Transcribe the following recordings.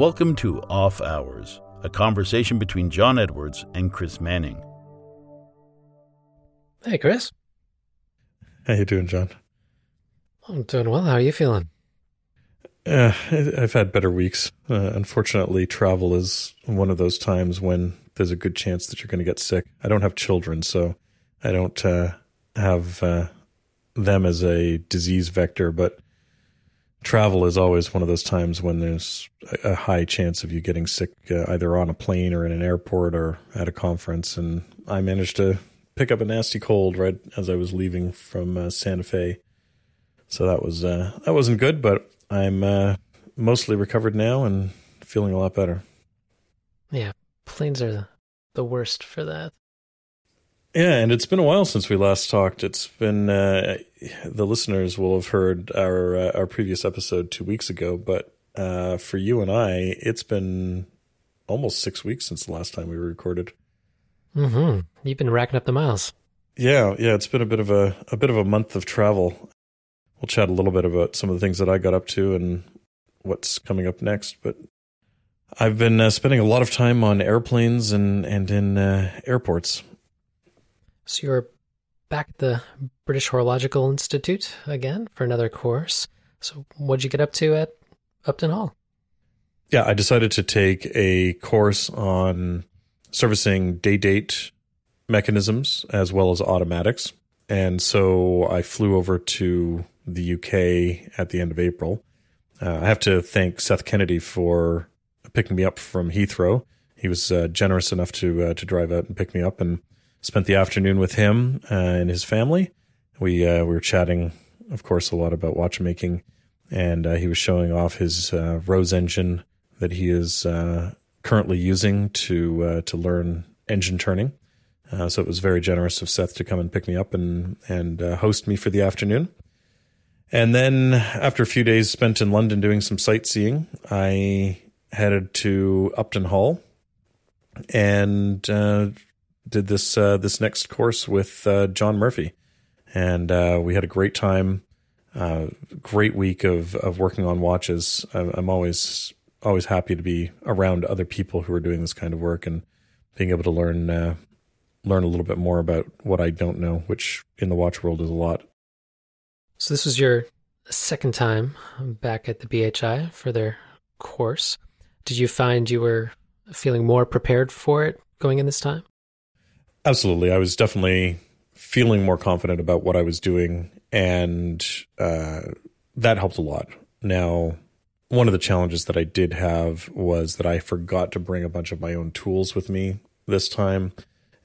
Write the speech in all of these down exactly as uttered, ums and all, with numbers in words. Welcome to Off Hours, a conversation between John Edwards and Chris Manning. Hey, Chris. How you doing, John? I'm doing well. How are you feeling? Uh, I've had better weeks. Uh, unfortunately, travel is one of those times when there's a good chance that you're going to get sick. I don't have children, so I don't uh, have uh, them as a disease vector, but travel is always one of those times when there's a high chance of you getting sick uh, either on a plane or in an airport or at a conference. And I managed to pick up a nasty cold right as I was leaving from uh, Santa Fe. So that was uh, that wasn't good, but I'm uh, mostly recovered now and feeling a lot better. Yeah, planes are the worst for that. Yeah, and it's been a while since we last talked. It's been, uh, the listeners will have heard our uh, our previous episode two weeks ago, but uh, for you and I, it's been almost six weeks since the last time we recorded. Mm-hmm. You've been racking up the miles. Yeah, yeah, it's been a bit of a, a bit of a month of travel. We'll chat a little bit about some of the things that I got up to and what's coming up next. But I've been uh, spending a lot of time on airplanes and, and in uh, airports. So you're back at the British Horological Institute again for another course. So what'd you get up to at Upton Hall? Yeah, I decided to take a course on servicing day-date mechanisms as well as automatics. And so I flew over to the U K at the end of April. Uh, I have to thank Seth Kennedy for picking me up from Heathrow. He was uh, generous enough to uh, to drive out and pick me up, and spent the afternoon with him uh, and his family. We uh, we were chatting, of course, a lot about watchmaking, and uh, he was showing off his uh, Rose engine that he is uh, currently using to uh, to learn engine turning. Uh, so it was very generous of Seth to come and pick me up and, and uh, host me for the afternoon. And then after a few days spent in London doing some sightseeing, I headed to Upton Hall and uh, did this uh, this next course with uh, John Murphy. And uh, we had a great time, uh, great week of, of working on watches. I'm, I'm always always happy to be around other people who are doing this kind of work and being able to learn uh, learn a little bit more about what I don't know, which in the watch world is a lot. So this was your second time back at the B H I for their course. Did you find you were feeling more prepared for it going in this time? Absolutely. I was definitely feeling more confident about what I was doing, and uh, that helped a lot. Now, one of the challenges that I did have was that I forgot to bring a bunch of my own tools with me this time,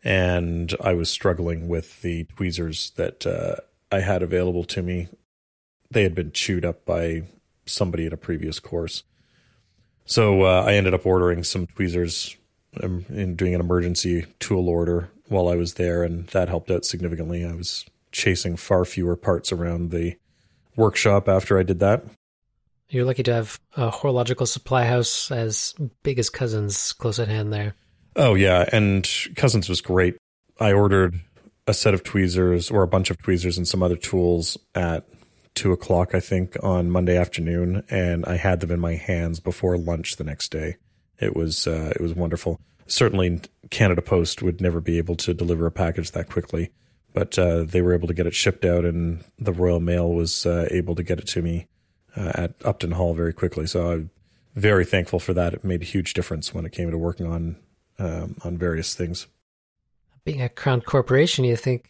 and I was struggling with the tweezers that uh, I had available to me. They had been chewed up by somebody in a previous course. So uh, I ended up ordering some tweezers and doing an emergency tool order while I was there, and that helped out significantly. I was chasing far fewer parts around the workshop after I did that. You're lucky to have a horological supply house as big as Cousins close at hand there. Oh, yeah, and Cousins was great. I ordered a set of tweezers or a bunch of tweezers and some other tools at two o'clock, I think, on Monday afternoon, and I had them in my hands before lunch the next day. It was uh, it was wonderful. Certainly, Canada Post would never be able to deliver a package that quickly, but uh, they were able to get it shipped out, and the Royal Mail was uh, able to get it to me uh, at Upton Hall very quickly. So I'm very thankful for that. It made a huge difference when it came to working on um, on various things. Being a crown corporation, you think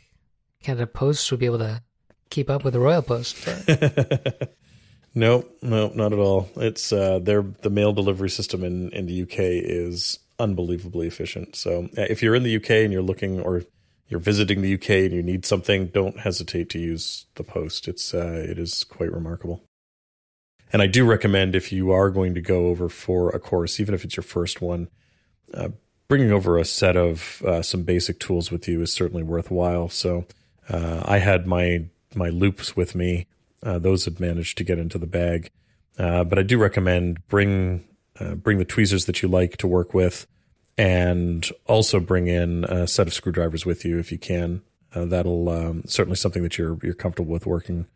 Canada Post would be able to keep up with the Royal Post? But... No, no, not at all. It's uh, their the mail delivery system in, in the U K is unbelievably efficient. So if you're in the U K and you're looking, or you're visiting the U K and you need something, don't hesitate to use the post. It's uh, it is quite remarkable. And I do recommend, if you are going to go over for a course, even if it's your first one, uh, bringing over a set of uh, some basic tools with you is certainly worthwhile. So uh, I had my my loops with me. Uh, those had managed to get into the bag. Uh, but I do recommend bring uh, bring the tweezers that you like to work with, and also bring in a set of screwdrivers with you if you can. Uh, that'll um, certainly something that you're you're comfortable with working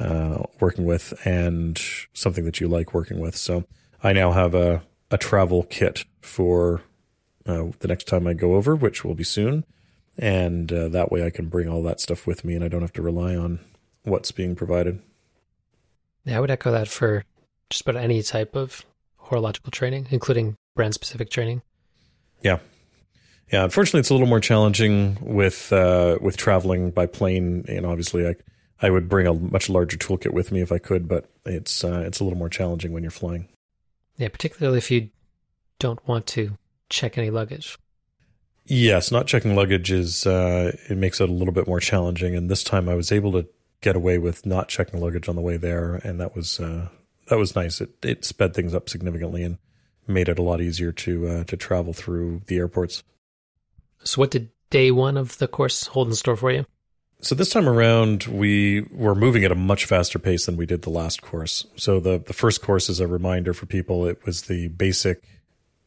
uh, working with, and something that you like working with. So I now have a a travel kit for uh, the next time I go over, which will be soon. And uh, that way I can bring all that stuff with me and I don't have to rely on what's being provided. Yeah, I would echo that for just about any type of horological training, including brand-specific training. Yeah. Yeah, unfortunately, it's a little more challenging with uh, with traveling by plane. And obviously, I I would bring a much larger toolkit with me if I could, but it's uh, it's a little more challenging when you're flying. Yeah, particularly if you don't want to check any luggage. Yes, not checking luggage is uh, it makes it a little bit more challenging. And this time, I was able to get away with not checking luggage on the way there, and that was uh, that was nice. It it sped things up significantly and made it a lot easier to uh, to travel through the airports. So what did day one of the course hold in store for you? So this time around, we were moving at a much faster pace than we did the last course. So the, the first course is a reminder for people. It was the basic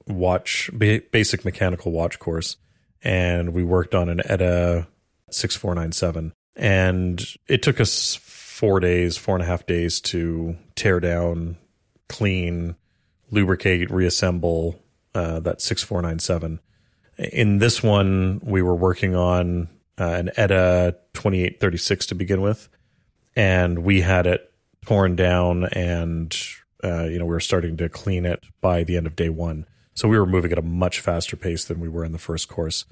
watch, basic mechanical watch course. And we worked on an E T A six four nine seven. And it took us four days, four and a half days to tear down, clean, lubricate, reassemble uh, that six four nine seven. In this one, we were working on uh, an E T A twenty-eight thirty-six to begin with, and we had it torn down, and uh, you know we were starting to clean it by the end of day one. So we were moving at a much faster pace than we were in the first course.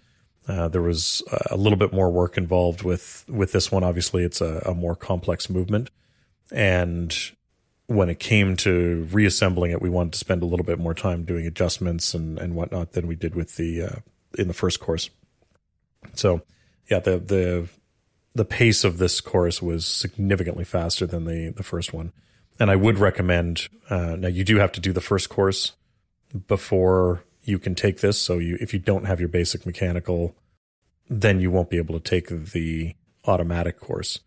Uh, there was a little bit more work involved with, with this one. Obviously, it's a, a more complex movement, and when it came to reassembling it, we wanted to spend a little bit more time doing adjustments and, and whatnot than we did with the uh, in the first course. So yeah, the the the pace of this course was significantly faster than the, the first one. And I would recommend, uh, now you do have to do the first course before you can take this. So you if you don't have your basic mechanical, then you won't be able to take the automatic course.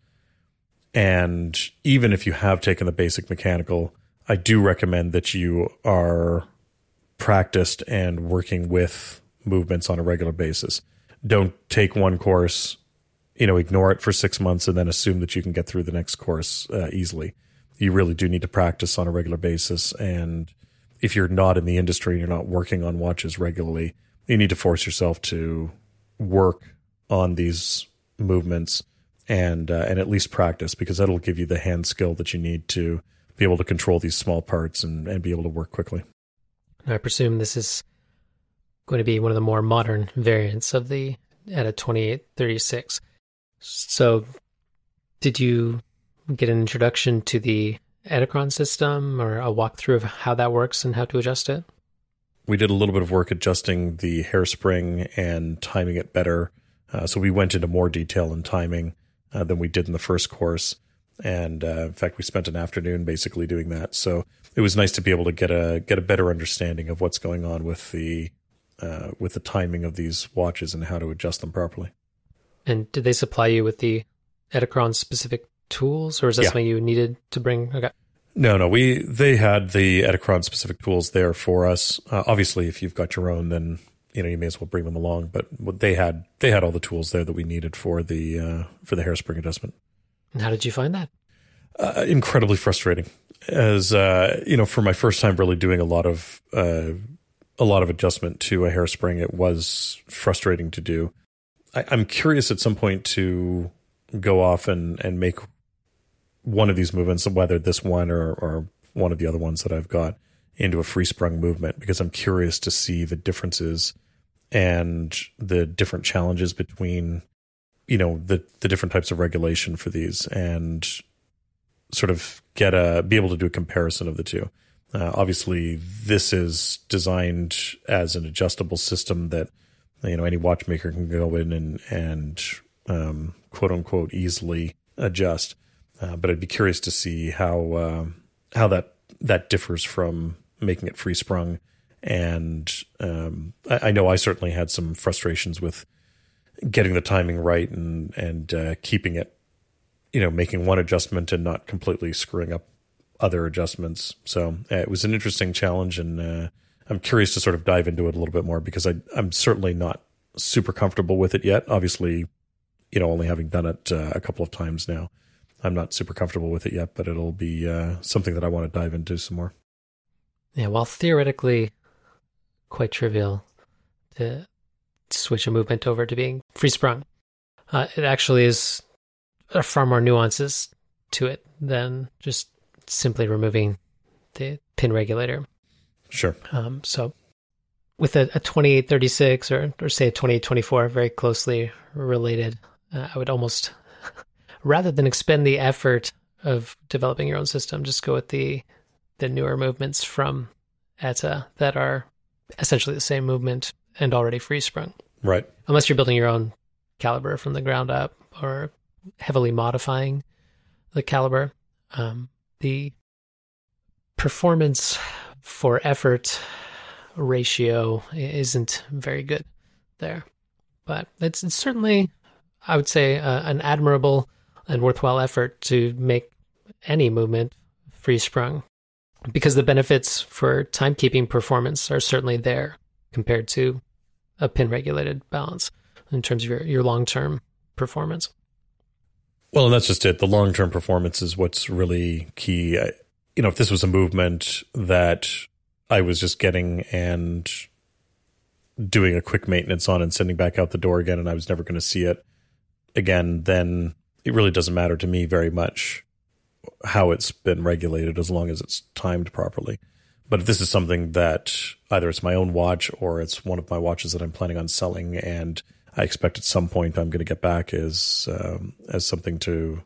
And even if you have taken the basic mechanical, I do recommend that you are practiced and working with movements on a regular basis. Don't take one course, you know, ignore it for six months and then assume that you can get through the next course uh, easily. You really do need to practice on a regular basis. And if you're not in the industry and you're not working on watches regularly, you need to force yourself to work on these movements and uh, and at least practice, because that'll give you the hand skill that you need to be able to control these small parts and, and be able to work quickly. I presume this is going to be one of the more modern variants of the E T A twenty-eight thirty-six. So did you get an introduction to the Etachron system or a walkthrough of how that works and how to adjust it? We did a little bit of work adjusting the hairspring and timing it better. Uh, so we went into more detail in timing uh, than we did in the first course. And uh, in fact, we spent an afternoon basically doing that. So it was nice to be able to get a get a better understanding of what's going on with the Uh, with the timing of these watches and how to adjust them properly. And did they supply you with the Etachron specific tools, or is that yeah. something you needed to bring? Okay. No, no, we they had the Etachron specific tools there for us. Uh, obviously, if you've got your own, then you know you may as well bring them along. But they had they had all the tools there that we needed for the uh, for the hairspring adjustment. And how did you find that? Uh, incredibly frustrating, as uh, you know, for my first time really doing a lot of. Uh, a lot of adjustment to a hairspring. It was frustrating to do. I, I'm curious at some point to go off and, and make one of these movements, whether this one or, or one of the other ones that I've got, into a free sprung movement, because I'm curious to see the differences and the different challenges between, you know, the, the different types of regulation for these, and sort of get a, be able to do a comparison of the two. Uh, obviously, this is designed as an adjustable system that, you know, any watchmaker can go in and, and um, quote unquote, easily adjust. Uh, but I'd be curious to see how uh, how that that differs from making it free sprung. And um, I, I know I certainly had some frustrations with getting the timing right and and uh, keeping it, you know, making one adjustment and not completely screwing up other adjustments. So uh, it was an interesting challenge, and uh, I'm curious to sort of dive into it a little bit more, because I, I'm certainly not super comfortable with it yet. Obviously, you know, only having done it uh, a couple of times now, I'm not super comfortable with it yet, but it'll be uh, something that I want to dive into some more. Yeah, while theoretically quite trivial to switch a movement over to being free-sprung. Uh, it actually is there are far more nuances to it than just simply removing the pin regulator. Sure. Um, so with a, a twenty-eight thirty-six or, or say a twenty-eight twenty-four, very closely related, uh, I would almost, rather than expend the effort of developing your own system, just go with the the newer movements from E T A that are essentially the same movement and already free-sprung. Right. Unless you're building your own caliber from the ground up or heavily modifying the caliber. Um, the performance for effort ratio isn't very good there. But it's, it's certainly, I would say, uh, an admirable and worthwhile effort to make any movement free-sprung, because the benefits for timekeeping performance are certainly there compared to a pin-regulated balance in terms of your, your long-term performance. Well, and that's just it. The long-term performance is what's really key. I, you know, if this was a movement that I was just getting and doing a quick maintenance on and sending back out the door again, and I was never going to see it again, then it really doesn't matter to me very much how it's been regulated as long as it's timed properly. But if this is something that either it's my own watch or it's one of my watches that I'm planning on selling and I expect at some point I'm going to get back as um, as something to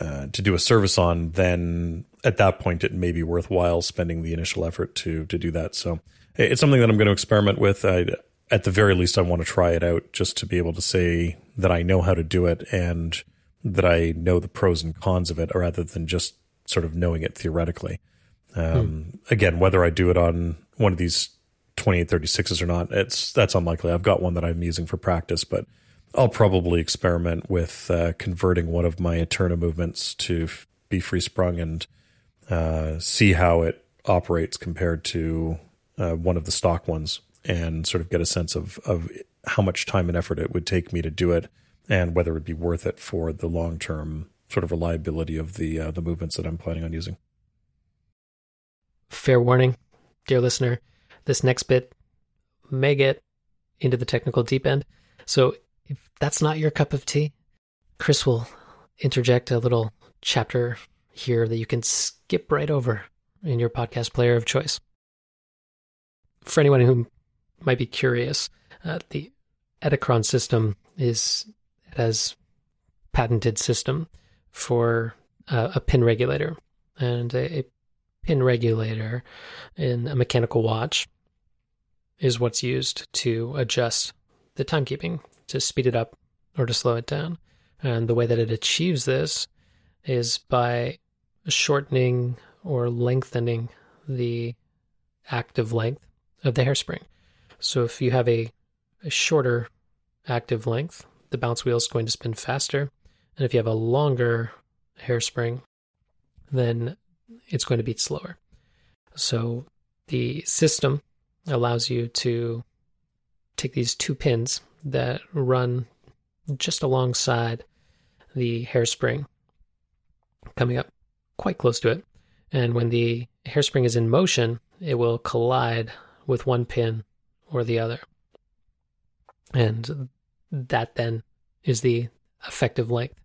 uh, to do a service on, then at that point it may be worthwhile spending the initial effort to to do that. So it's something that I'm going to experiment with. I, at the very least, I want to try it out just to be able to say that I know how to do it and that I know the pros and cons of it rather than just sort of knowing it theoretically. Um, hmm. Again, whether I do it on one of these twenty-eight thirty-sixes or not, it's that's unlikely. I've got one that I'm using for practice, but I'll probably experiment with uh, converting one of my Eterna movements to f- be free-sprung and uh, see how it operates compared to uh, one of the stock ones and sort of get a sense of, of how much time and effort it would take me to do it and whether it'd be worth it for the long-term sort of reliability of the uh, the movements that I'm planning on using. Fair warning, dear listener. This next bit may get into the technical deep end. So if that's not your cup of tea, Chris will interject a little chapter here that you can skip right over in your podcast player of choice. For anyone who might be curious, uh, the Etachron system is ETA's patented system for uh, a pin regulator. And a, a pin regulator in a mechanical watch is what's used to adjust the timekeeping, to speed it up or to slow it down. And the way that it achieves this is by shortening or lengthening the active length of the hairspring. So if you have a, a shorter active length, the bounce wheel is going to spin faster. And if you have a longer hairspring, then it's going to beat slower. So the system allows you to take these two pins that run just alongside the hairspring, coming up quite close to it. And when the hairspring is in motion, it will collide with one pin or the other. And that then is the effective length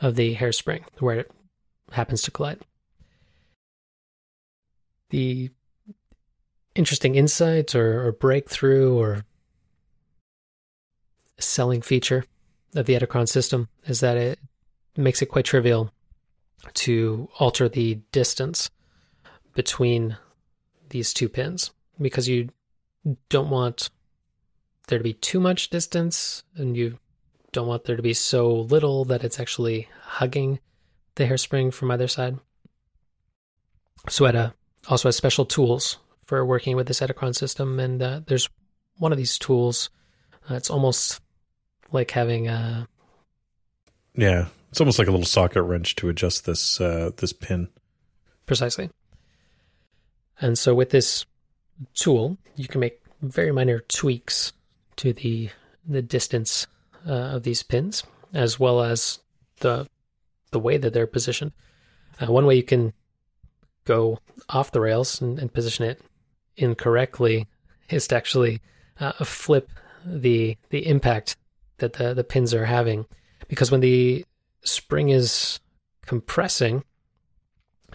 of the hairspring where it happens to collide. The interesting insight or, or breakthrough or selling feature of the Etachron system is that it makes it quite trivial to alter the distance between these two pins, because you don't want there to be too much distance and you don't want there to be so little that it's actually hugging the hairspring from either side. So at a also has special tools for working with this Etachron system, and uh, there's one of these tools. Uh, it's almost like having a... Yeah, it's almost like a little socket wrench to adjust this uh, this pin. Precisely. And so with this tool, you can make very minor tweaks to the, the distance uh, of these pins, as well as the, the way that they're positioned. Uh, one way you can go off the rails and, and position it incorrectly is to actually uh, flip the the impact that the, the pins are having. Because when the spring is compressing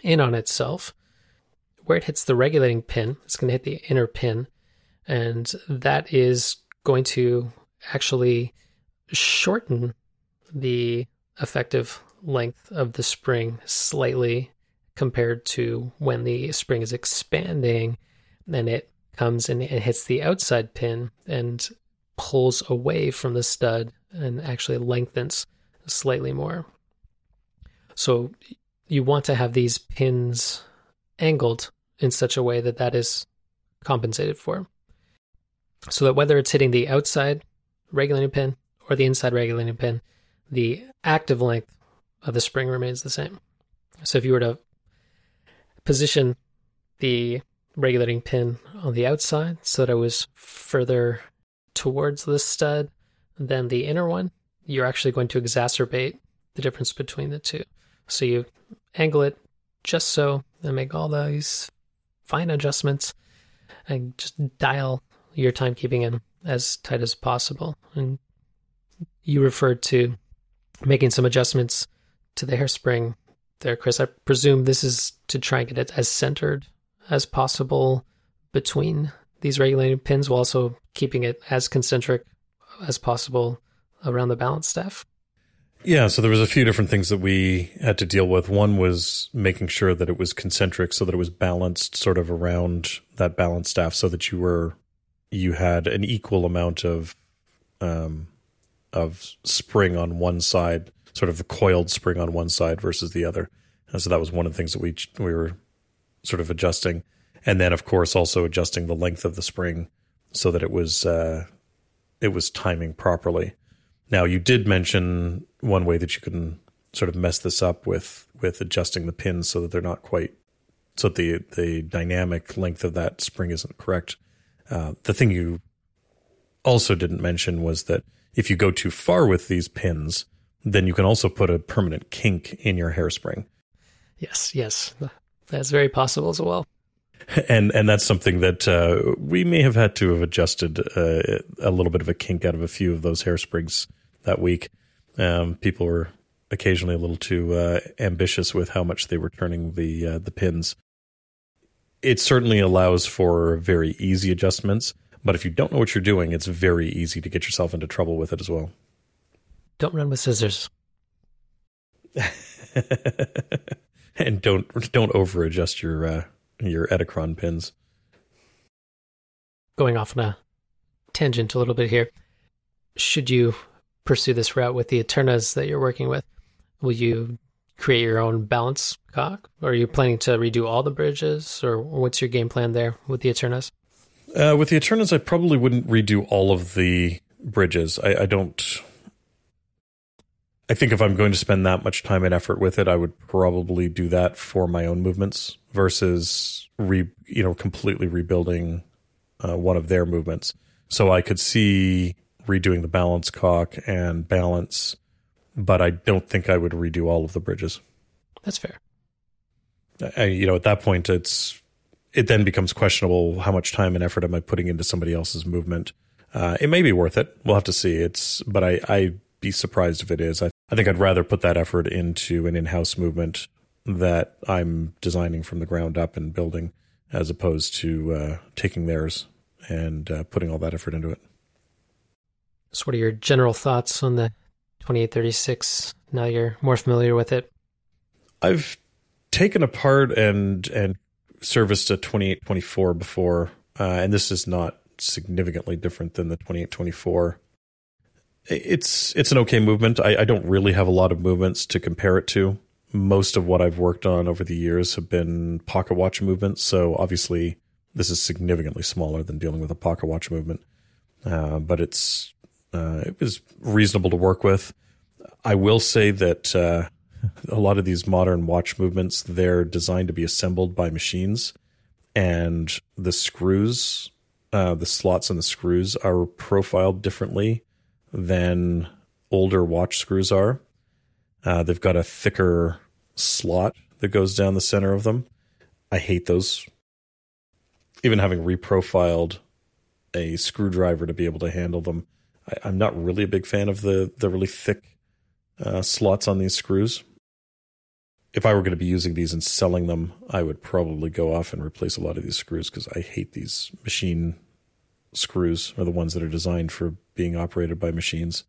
in on itself, where it hits the regulating pin, it's going to hit the inner pin, and that is going to actually shorten the effective length of the spring slightly compared to when the spring is expanding. Then it comes and it hits the outside pin and pulls away from the stud and actually lengthens slightly more. So you want to have these pins angled in such a way that that is compensated for, so that whether it's hitting the outside regulating pin or the inside regulating pin, the active length of the spring remains the same. So if you were to position the regulating pin on the outside so that it was further towards the stud than the inner one, you're actually going to exacerbate the difference between the two. So you angle it just so and make all those fine adjustments and just dial your timekeeping in as tight as possible. And you referred to making some adjustments to the hairspring there, Chris. I presume this is to try and get it as centered as possible between these regulating pins, while also keeping it as concentric as possible around the balance staff. Yeah, so there was a few different things that we had to deal with. One was making sure that it was concentric so that it was balanced sort of around that balance staff, so that you were you had an equal amount of um, of spring on one side, sort of a coiled spring on one side versus the other. And so that was one of the things that we we were sort of adjusting. And then, of course, also adjusting the length of the spring so that it was uh, it was timing properly. Now, you did mention one way that you can sort of mess this up with with adjusting the pins so that they're not quite, so that the, the dynamic length of that spring isn't correct. Uh, the thing you also didn't mention was that if you go too far with these pins, then you can also put a permanent kink in your hairspring. Yes, yes. That's very possible as well. And and that's something that uh, we may have had to have adjusted uh, a little bit of a kink out of a few of those hairsprings that week. Um, people were occasionally a little too uh, ambitious with how much they were turning the uh, the pins. It certainly allows for very easy adjustments, but if you don't know what you're doing, it's very easy to get yourself into trouble with it as well. Don't run with scissors. And don't don't over adjust your uh, your Etachron pins. Going off on a tangent a little bit here, should you pursue this route with the Eternas that you're working with, will you create your own balance cock? Or are you planning to redo all the bridges? Or what's your game plan there with the Eternas? Uh, with the Eternas, I probably wouldn't redo all of the bridges. I, I don't... I think if I'm going to spend that much time and effort with it, I would probably do that for my own movements versus re, you know, completely rebuilding uh, one of their movements. So I could see redoing the balance cock and balance, but I don't think I would redo all of the bridges. That's fair. I, you know, at that point, it's it then becomes questionable how much time and effort am I putting into somebody else's movement. Uh, it may be worth it. We'll have to see. It's, but I, I'd be surprised if it is. I I think I'd rather put that effort into an in-house movement that I'm designing from the ground up and building, as opposed to uh, taking theirs and uh, putting all that effort into it. So what are your general thoughts on the twenty-eight thirty-six now you're more familiar with it? I've taken apart and and serviced a twenty-eight twenty-four before, uh, and this is not significantly different than the twenty-eight twenty-four. It's it's an okay movement. I, I don't really have a lot of movements to compare it to. Most of what I've worked on over the years have been pocket watch movements, so obviously this is significantly smaller than dealing with a pocket watch movement. Uh, but it's uh, it was reasonable to work with. I will say that uh, a lot of these modern watch movements, they're designed to be assembled by machines, and the screws, uh, the slots and the screws are profiled differently than older watch screws are. Uh, they've got a thicker slot that goes down the center of them. I hate those. Even having reprofiled a screwdriver to be able to handle them. I, I'm not really a big fan of the the really thick uh, slots on these screws. If I were going to be using these and selling them, I would probably go off and replace a lot of these screws because I hate these machine screws, or the ones that are designed for being operated by machines.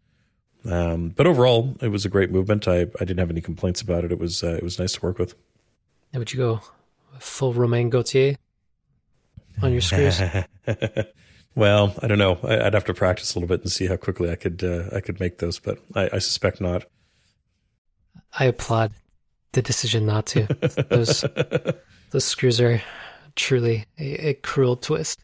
Um, but overall, it was a great movement. I, I didn't have any complaints about it. It was uh, it was nice to work with. How would you go full Romain Gauthier on your screws? Well, I don't know. I'd have to practice a little bit and see how quickly I could uh, I could make those, but I, I suspect not. I applaud the decision not to. Those those screws are truly a, a cruel twist.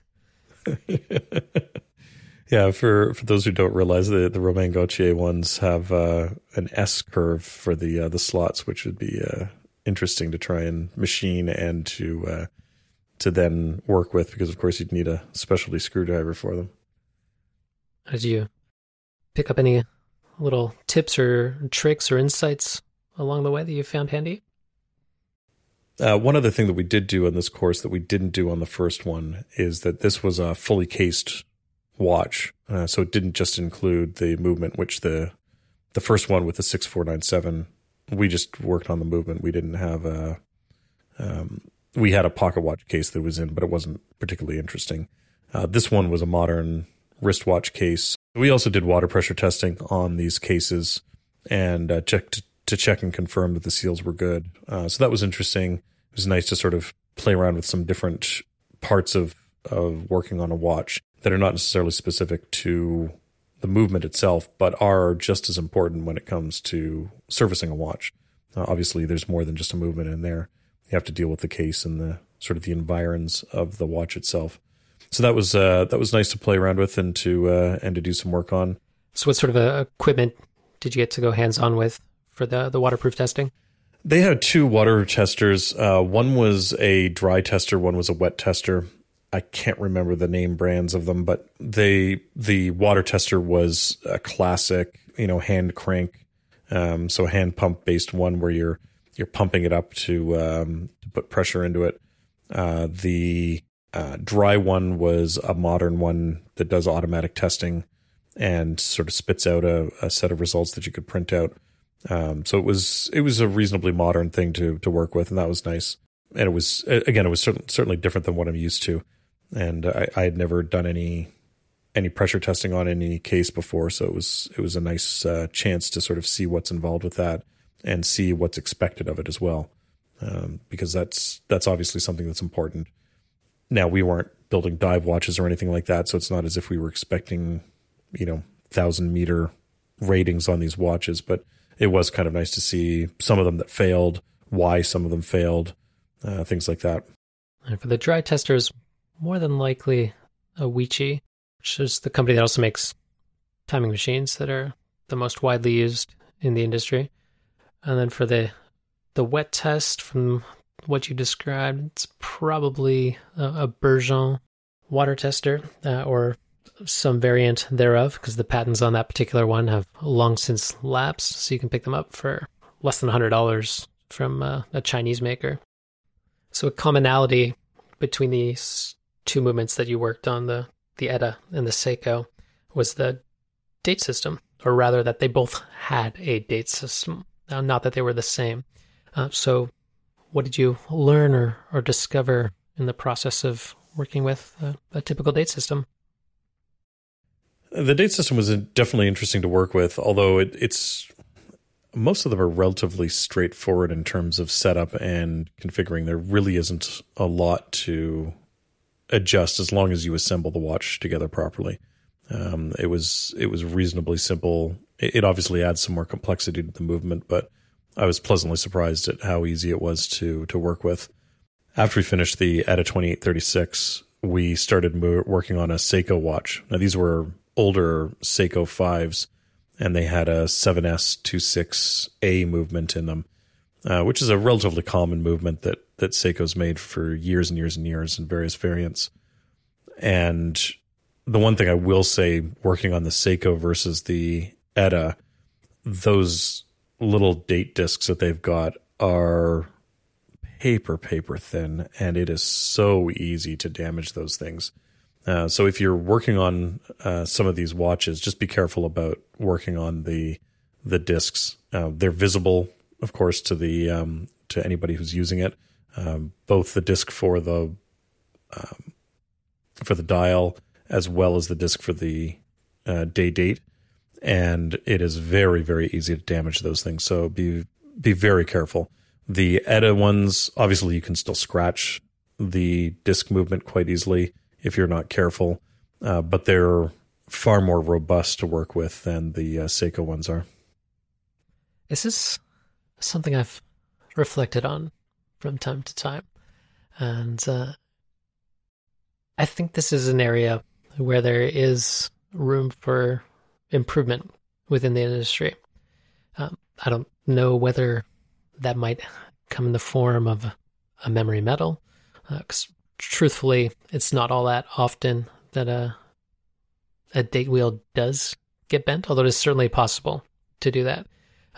Yeah, for, for those who don't realize, the, the Romain Gauthier ones have uh, an S curve for the uh, the slots, which would be uh, interesting to try and machine and to uh, to then work with, because of course you'd need a specialty screwdriver for them. Did you pick up any little tips or tricks or insights along the way that you found handy? Uh, one other thing that we did do on this course that we didn't do on the first one is that this was a fully cased watch. Uh, so it didn't just include the movement, which the the first one with the six four nine seven, we just worked on the movement. We didn't have a, um, we had a pocket watch case that it was in, but it wasn't particularly interesting. Uh, this one was a modern wristwatch case. We also did water pressure testing on these cases and uh, checked to check and confirm that the seals were good. Uh, so that was interesting. It was nice to sort of play around with some different parts of, of working on a watch that are not necessarily specific to the movement itself, but are just as important when it comes to servicing a watch. Uh, obviously, there's more than just a movement in there. You have to deal with the case and the sort of the environs of the watch itself. So that was uh, that was nice to play around with and to uh, and to do some work on. So what sort of uh, equipment did you get to go hands-on with for the, the waterproof testing? They had two water testers. Uh, one was a dry tester. One was a wet tester. I can't remember the name brands of them, but they the water tester was a classic, you know, hand crank, um, so hand pump based one where you're you're pumping it up to um, to put pressure into it. Uh, the uh, dry one was a modern one that does automatic testing and sort of spits out a, a set of results that you could print out. Um, so it was it was a reasonably modern thing to to work with, and that was nice. And it was again, it was certain, certainly different than what I'm used to. And I, I had never done any any pressure testing on any case before, so it was it was a nice uh, chance to sort of see what's involved with that and see what's expected of it as well, um, because that's that's obviously something that's important. Now, we weren't building dive watches or anything like that, so it's not as if we were expecting, you know, thousand meter ratings on these watches, but it was kind of nice to see some of them that failed, why some of them failed, uh, things like that. And for the dry testers, more than likely a Weechi, which is the company that also makes timing machines that are the most widely used in the industry. And then for the the wet test, from what you described, it's probably a, a Bergeon water tester uh, or some variant thereof, because the patents on that particular one have long since lapsed, so you can pick them up for less than one hundred dollars from uh, a Chinese maker. So a commonality between these two movements that you worked on, the, the E T A and the Seiko, was the date system, or rather that they both had a date system, uh, not that they were the same. Uh, so what did you learn or, or discover in the process of working with a, a typical date system? The date system was definitely interesting to work with, although it, it's most of them are relatively straightforward in terms of setup and configuring. There really isn't a lot to adjust as long as you assemble the watch together properly. Um, it was it was reasonably simple. It, it obviously adds some more complexity to the movement, but I was pleasantly surprised at how easy it was to to work with. After we finished the E T A twenty-eight thirty-six, we started mo- working on a Seiko watch. Now, these were older Seiko fives, and they had a seven S twenty-six A movement in them, uh, which is a relatively common movement that that Seiko's made for years and years and years in various variants. And the one thing I will say, working on the Seiko versus the E T A, those little date discs that they've got are paper, paper thin, and it is so easy to damage those things. Uh, so if you're working on uh, some of these watches, just be careful about working on the the discs. Uh, they're visible, of course, to the um, to anybody who's using it. Um, both the disc for the um, for the dial as well as the disc for the uh, day date, and it is very very easy to damage those things. So be be very careful. The E T A ones, obviously, you can still scratch the disc movement quite easily if you're not careful, uh, but they're far more robust to work with than the uh, Seiko ones are. Is this something I've reflected on from time to time? And uh, I think this is an area where there is room for improvement within the industry. Um, I don't know whether that might come in the form of a memory medal, because uh, truthfully, it's not all that often that a, a date wheel does get bent, although it is certainly possible to do that.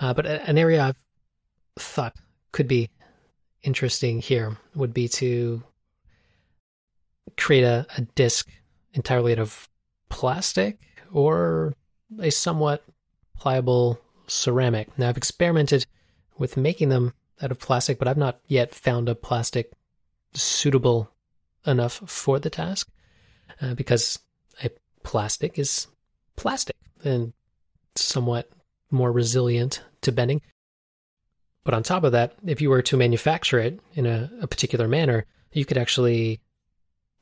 Uh, but an area I've thought could be interesting here would be to create a, a disc entirely out of plastic or a somewhat pliable ceramic. Now, I've experimented with making them out of plastic, but I've not yet found a plastic suitable enough for the task, uh, because a plastic is plastic and somewhat more resilient to bending. But on top of that, if you were to manufacture it in a, a particular manner, you could actually,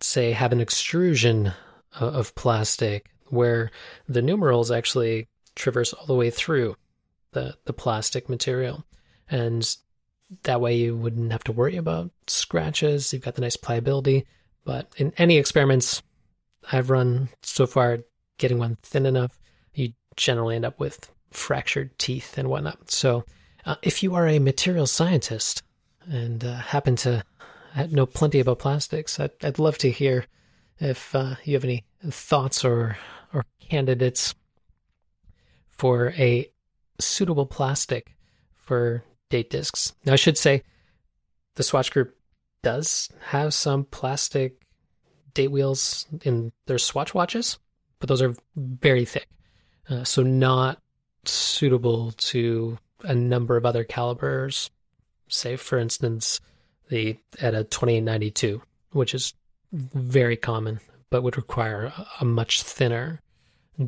say, have an extrusion of, of plastic where the numerals actually traverse all the way through the, the plastic material. And that way you wouldn't have to worry about scratches. You've got the nice pliability. But in any experiments I've run so far, getting one thin enough, you generally end up with fractured teeth and whatnot. So uh, if you are a material scientist and uh, happen to know plenty about plastics, I'd, I'd love to hear if uh, you have any thoughts or or candidates for a suitable plastic for date discs. Now, I should say the Swatch Group does have some plastic date wheels in their Swatch watches, but those are very thick, uh, so not suitable to a number of other calibers, say, for instance, the E T A twenty-eight ninety-two, which is very common, but would require a much thinner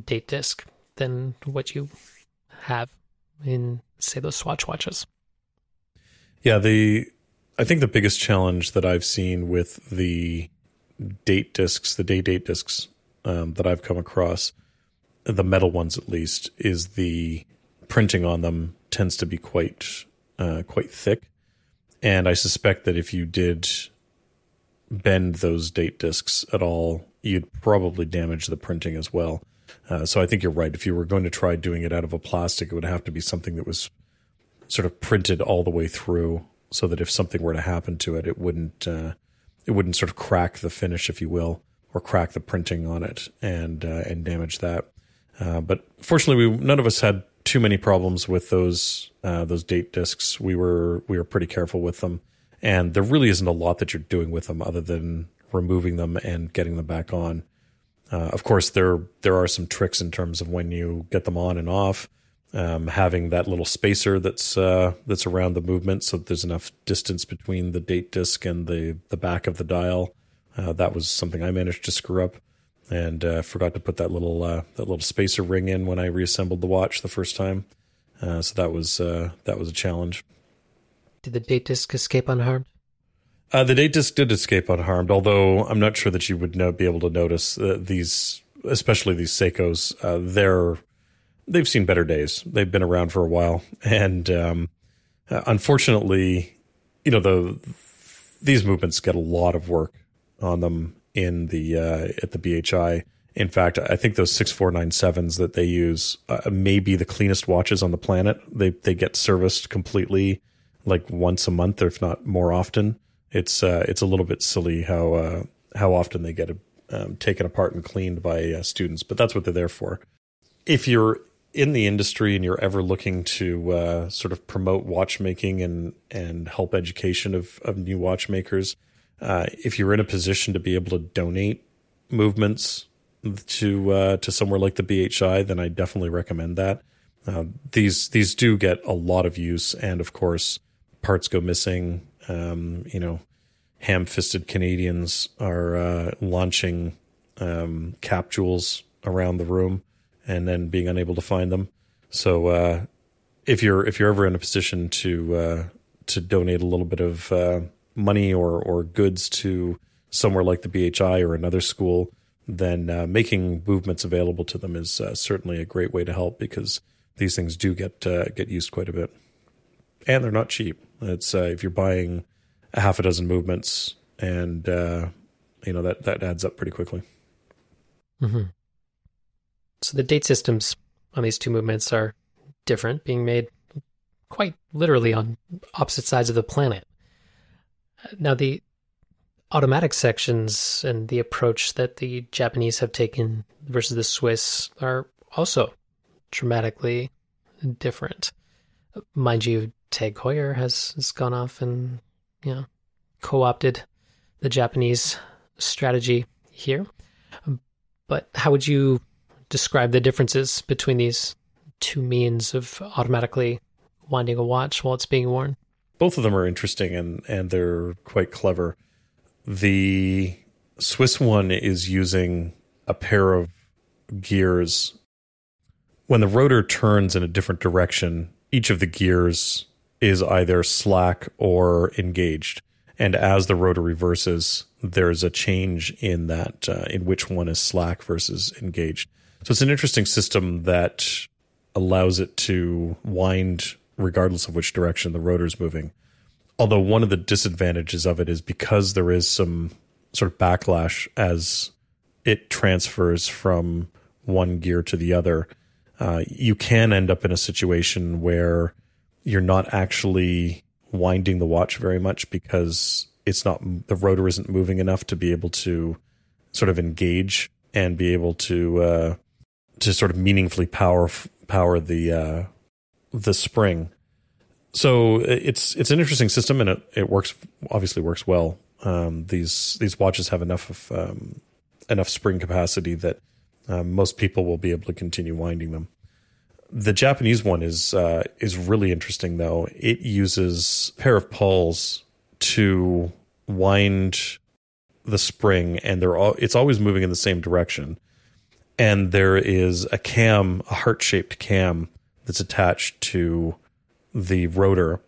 date disc than what you have in, say, those Swatch watches. Yeah, the I think the biggest challenge that I've seen with the date discs, the day date discs um, that I've come across, the metal ones at least, is the printing on them tends to be quite uh, quite thick. And I suspect that if you did bend those date discs at all, you'd probably damage the printing as well. Uh, so I think you're right. If you were going to try doing it out of a plastic, it would have to be something that was sort of printed all the way through so that if something were to happen to it, it wouldn't uh, it wouldn't sort of crack the finish, if you will, or crack the printing on it and uh, and damage that. Uh, but fortunately, we none of us had too many problems with those uh, those date discs. We were we were pretty careful with them, and there really isn't a lot that you're doing with them other than removing them and getting them back on. Uh, of course, there there are some tricks in terms of when you get them on and off, um, having that little spacer that's uh, that's around the movement so that there's enough distance between the date disc and the the back of the dial. Uh, that was something I managed to screw up. And uh, forgot to put that little uh, that little spacer ring in when I reassembled the watch the first time, uh, so that was uh, that was a challenge. Did the date disc escape unharmed? Uh, the date disc did escape unharmed, although I'm not sure that you would no- be able to notice uh, these, especially these Seikos. Uh, they're they've seen better days. They've been around for a while, and um, uh, unfortunately, you know the these movements get a lot of work on them in the uh, at the B H I. In fact, I think those six four nine sevens that they use uh, may be the cleanest watches on the planet. They they get serviced completely like once a month, or if not more often. It's uh, it's a little bit silly how uh, how often they get um, taken apart and cleaned by uh, students, but that's what they're there for. If you're in the industry and you're ever looking to uh, sort of promote watchmaking and and help education of of new watchmakers, Uh, if you're in a position to be able to donate movements to uh, to somewhere like the B H I, then I definitely recommend that. Uh, these these do get a lot of use, and of course, parts go missing. Um, you know, ham-fisted Canadians are uh, launching um, capsules around the room and then being unable to find them. So uh, if you're if you're ever in a position to uh, to donate a little bit of uh, money or or goods to somewhere like the B H I or another school, then uh, making movements available to them is uh, certainly a great way to help, because these things do get uh, get used quite a bit, and they're not cheap. It's uh, if you're buying a half a dozen movements, and uh, you know that that adds up pretty quickly. Mm-hmm. So the date systems on these two movements are different, being made quite literally on opposite sides of the planet. Now the automatic sections and the approach that the Japanese have taken versus the Swiss are also dramatically different. Mind you, Tag Heuer has, has gone off and, you know, co-opted the Japanese strategy here. But how would you describe the differences between these two means of automatically winding a watch while it's being worn? Both of them are interesting, and, and they're quite clever. The Swiss one is using a pair of gears. When the rotor turns in a different direction, each of the gears is either slack or engaged. And as the rotor reverses, there's a change in that, uh, in which one is slack versus engaged. So it's an interesting system that allows it to wind regardless of which direction the rotor's moving. Although one of the disadvantages of it is because there is some sort of backlash as it transfers from one gear to the other, uh, you can end up in a situation where you're not actually winding the watch very much, because it's not, the rotor isn't moving enough to be able to sort of engage and be able to uh, to sort of meaningfully power power the uh, the spring. So it's it's an interesting system, and it, it works obviously works well. Um, these these watches have enough of, um, enough spring capacity that uh, most people will be able to continue winding them. The Japanese one is uh, is really interesting though. It uses a pair of pawls to wind the spring, and they're all, it's always moving in the same direction. And there is a cam, a heart shaped cam that's attached to the rotor,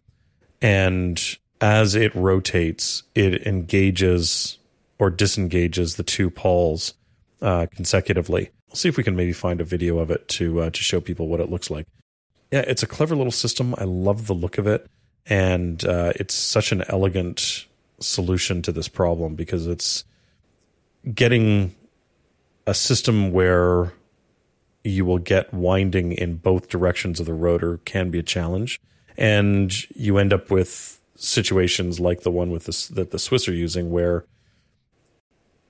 and as it rotates, it engages or disengages the two pawls uh, consecutively. We'll see if we can maybe find a video of it to uh, to show people what it looks like. Yeah, it's a clever little system. I love the look of it, and uh, it's such an elegant solution to this problem, because it's getting a system where you will get winding in both directions of the rotor can be a challenge. And you end up with situations like the one with this, that the Swiss are using, where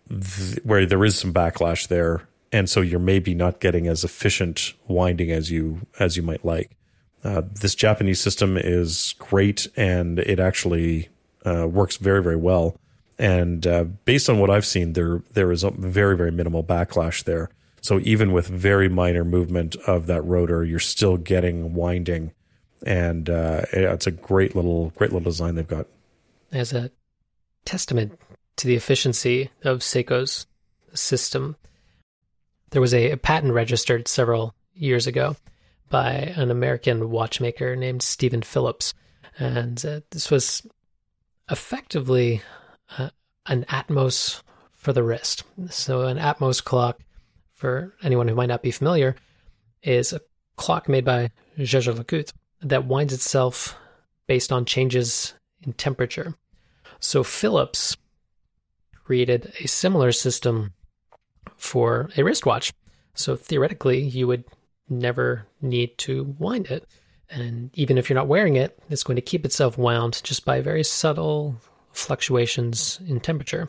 th- where there is some backlash there, and so you're maybe not getting as efficient winding as you as you might like. Uh, this Japanese system is great, and it actually uh, works very, very well. And uh, based on what I've seen, there there is a very, very minimal backlash there. So even with very minor movement of that rotor, you're still getting winding, and uh, it's a great little, great little design they've got. As a testament to the efficiency of Seiko's system, there was a, a patent registered several years ago by an American watchmaker named Stephen Phillips, and uh, this was effectively uh, an Atmos for the wrist. So an Atmos clock, for anyone who might not be familiar, is a clock made by Jaeger-LeCoultre that winds itself based on changes in temperature. So Phillips created a similar system for a wristwatch. So theoretically, you would never need to wind it. And even if you're not wearing it, it's going to keep itself wound just by very subtle fluctuations in temperature.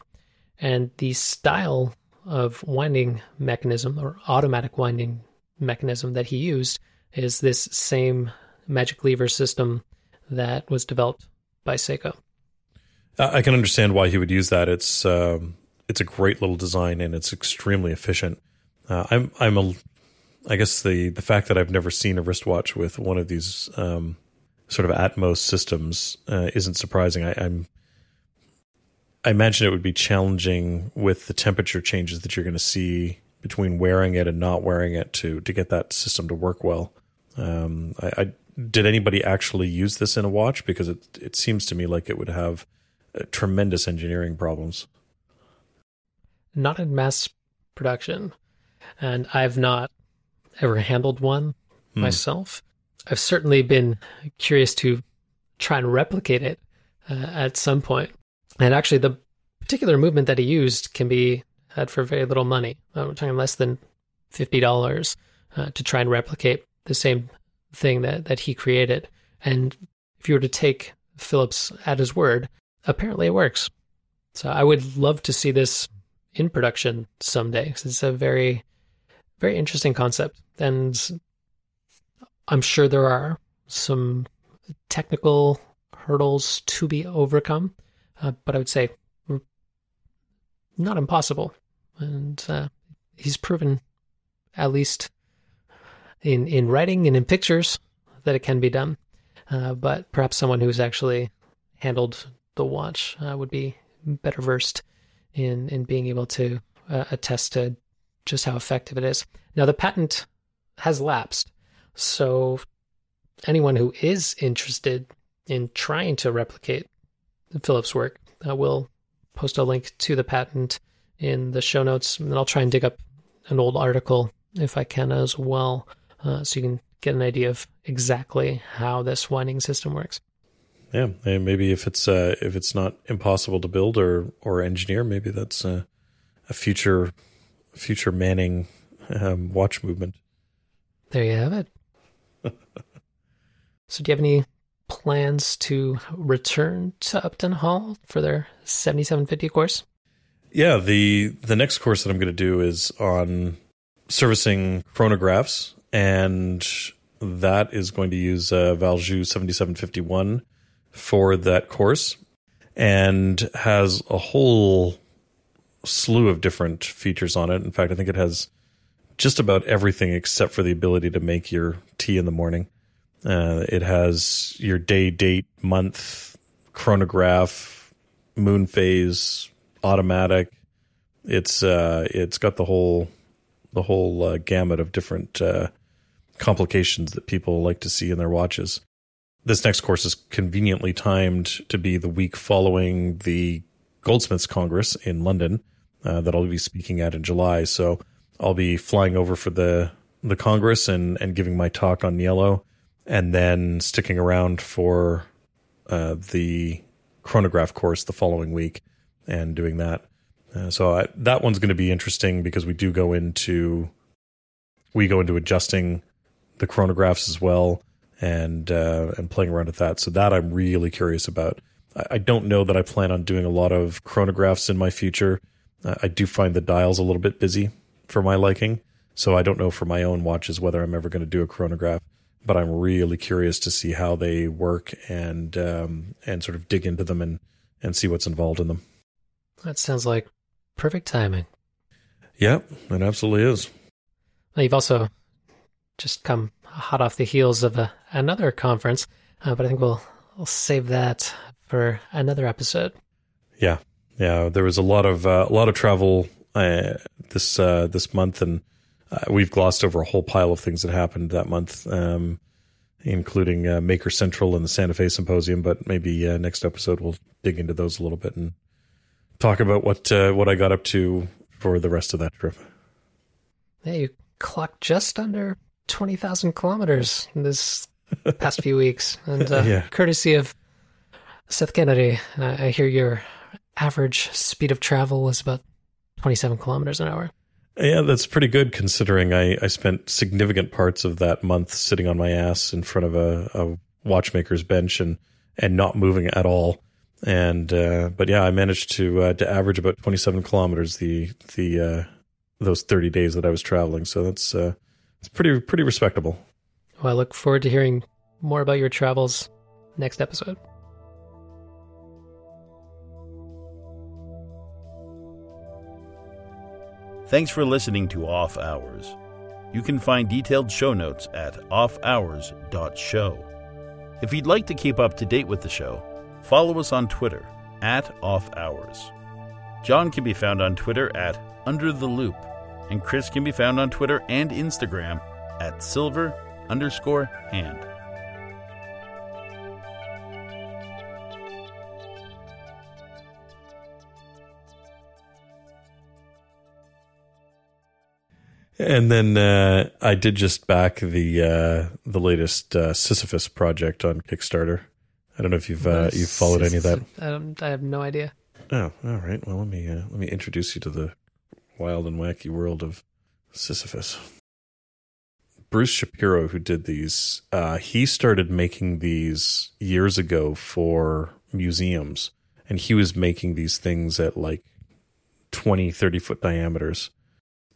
And the style of winding mechanism, or automatic winding mechanism, that he used is this same magic lever system that was developed by Seiko. I can understand why he would use that. It's um, it's a great little design and it's extremely efficient. Uh, I'm I'm a I guess the the fact that I've never seen a wristwatch with one of these um, sort of Atmos systems uh, isn't surprising. I, I'm I imagine it would be challenging with the temperature changes that you're going to see between wearing it and not wearing it to to get that system to work well. Um, I, I did anybody actually use this in a watch? Because it it seems to me like it would have uh, tremendous engineering problems. Not in mass production, and I've not ever handled one mm. myself. I've certainly been curious to try and replicate it uh, at some point. And actually, the particular movement that he used can be had for very little money. Uh, we're talking less than fifty dollars uh, to try and replicate the same thing that, that he created. And if you were to take Phillips at his word, apparently it works. So I would love to see this in production someday, because it's a very, very interesting concept. And I'm sure there are some technical hurdles to be overcome, uh, but I would say not impossible. And uh, he's proven, at least in in writing and in pictures, that it can be done. Uh, but perhaps someone who's actually handled the watch uh, would be better versed in, in being able to uh, attest to just how effective it is. Now, the patent has lapsed, so anyone who is interested in trying to replicate Phillips' work uh, will post a link to the patent in the show notes, and I'll try and dig up an old article if I can as well, uh, so you can get an idea of exactly how this winding system works. Yeah, and maybe if it's uh, if it's not impossible to build or or engineer, maybe that's a, a future future Manning um, watch movement. There you have it. So, do you have any plans to return to Upton Hall for their seventy-seven fifty course? Yeah, the the next course that I'm going to do is on servicing chronographs, and that is going to use uh, Valjoux seventy-seven fifty-one for that course, and has a whole slew of different features on it. In fact, I think it has just about everything except for the ability to make your tea in the morning. Uh, it has your day, date, month, chronograph, moon phase, automatic. It's uh, it's got the whole the whole uh, gamut of different uh, complications that people like to see in their watches. This next course is conveniently timed to be the week following the Goldsmiths Congress in London uh, that I'll be speaking at in July. So I'll be flying over for the the Congress and, and giving my talk on Niello, and then sticking around for uh, the chronograph course the following week and doing that. Uh, so I, that one's going to be interesting because we do go into we go into adjusting the chronographs as well, and uh, and playing around with that. So that I'm really curious about. I, I don't know that I plan on doing a lot of chronographs in my future. Uh, I do find the dials a little bit busy for my liking, so I don't know for my own watches whether I'm ever going to do a chronograph. But I'm really curious to see how they work and um, and sort of dig into them and, and see what's involved in them. That sounds like perfect timing. Yeah, it absolutely is. Well, you've also just come hot off the heels of a, another conference, uh, but I think we'll, we'll save that for another episode. Yeah, yeah. There was a lot of uh, a lot of travel uh, this uh, this month, and Uh, we've glossed over a whole pile of things that happened that month, um, including uh, Maker Central and the Santa Fe Symposium. But maybe uh, next episode we'll dig into those a little bit and talk about what uh, what I got up to for the rest of that trip. Yeah, you clocked just under twenty thousand kilometers in this past few weeks. And uh, yeah. Courtesy of Seth Kennedy, uh, I hear your average speed of travel was about twenty-seven kilometers an hour. Yeah, that's pretty good considering I, I spent significant parts of that month sitting on my ass in front of a, a watchmaker's bench and, and not moving at all. And uh, but yeah, I managed to uh, to average about twenty-seven kilometers the the uh, those thirty days that I was traveling. So that's uh, it's pretty pretty respectable. Well, I look forward to hearing more about your travels next episode. Thanks for listening to Off Hours. You can find detailed show notes at off hours dot show. If you'd like to keep up to date with the show, follow us on Twitter, at Off Hours. John can be found on Twitter at Under the Loop, and Chris can be found on Twitter and Instagram at Silver underscore Hand. And then uh, I did just back the uh, the latest uh, Sisyphus project on Kickstarter. I don't know if you've uh, you've followed any of that. Um, I have no idea. Oh, all right. Well, let me uh, let me introduce you to the wild and wacky world of Sisyphus. Bruce Shapiro, who did these, uh, he started making these years ago for museums, and he was making these things at like twenty, thirty foot diameters.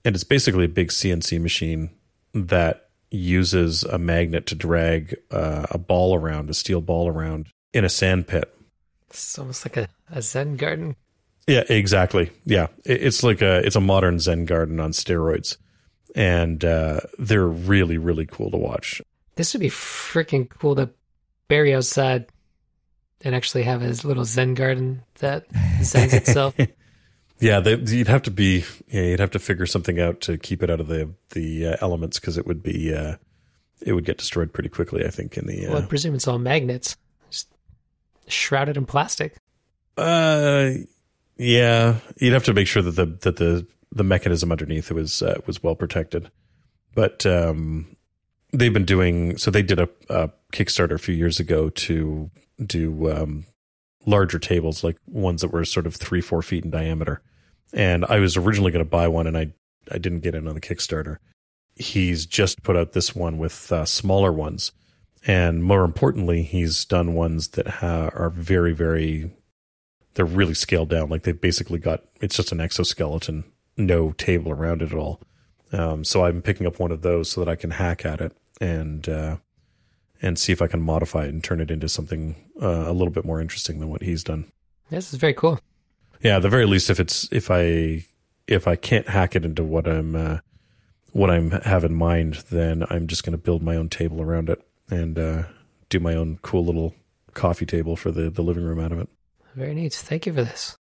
And it's basically a big C N C machine that uses a magnet to drag uh, a ball around, a steel ball around in a sand pit. It's almost like a, a Zen garden. Yeah, exactly. Yeah, it, it's like a it's a modern Zen garden on steroids, and uh, they're really really cool to watch. This would be freaking cool to bury outside and actually have a little Zen garden that Zens itself. Yeah, they, you'd have to be. Yeah, you'd have to figure something out to keep it out of the the uh, elements, because it would be uh, it would get destroyed pretty quickly, I think. In the uh, well, I presume it's all magnets, just shrouded in plastic. Uh, yeah, you'd have to make sure that the that the, the mechanism underneath was uh, was well protected. But um, they've been doing so. They did a, a Kickstarter a few years ago to do um, larger tables, like ones that were sort of three four feet in diameter. And I was originally going to buy one, and I, I didn't get in on the Kickstarter. He's just put out this one with uh, smaller ones. And more importantly, he's done ones that ha- are very, very, they're really scaled down. Like they've basically got, it's just an exoskeleton, no table around it at all. Um, so I'm picking up one of those so that I can hack at it and uh, and see if I can modify it and turn it into something uh, a little bit more interesting than what he's done. This is very cool. Yeah, at the very least, if it's if I if I can't hack it into what I'm uh, what I'm have in mind, then I'm just going to build my own table around it and uh, do my own cool little coffee table for the, the living room out of it. Very neat. Thank you for this.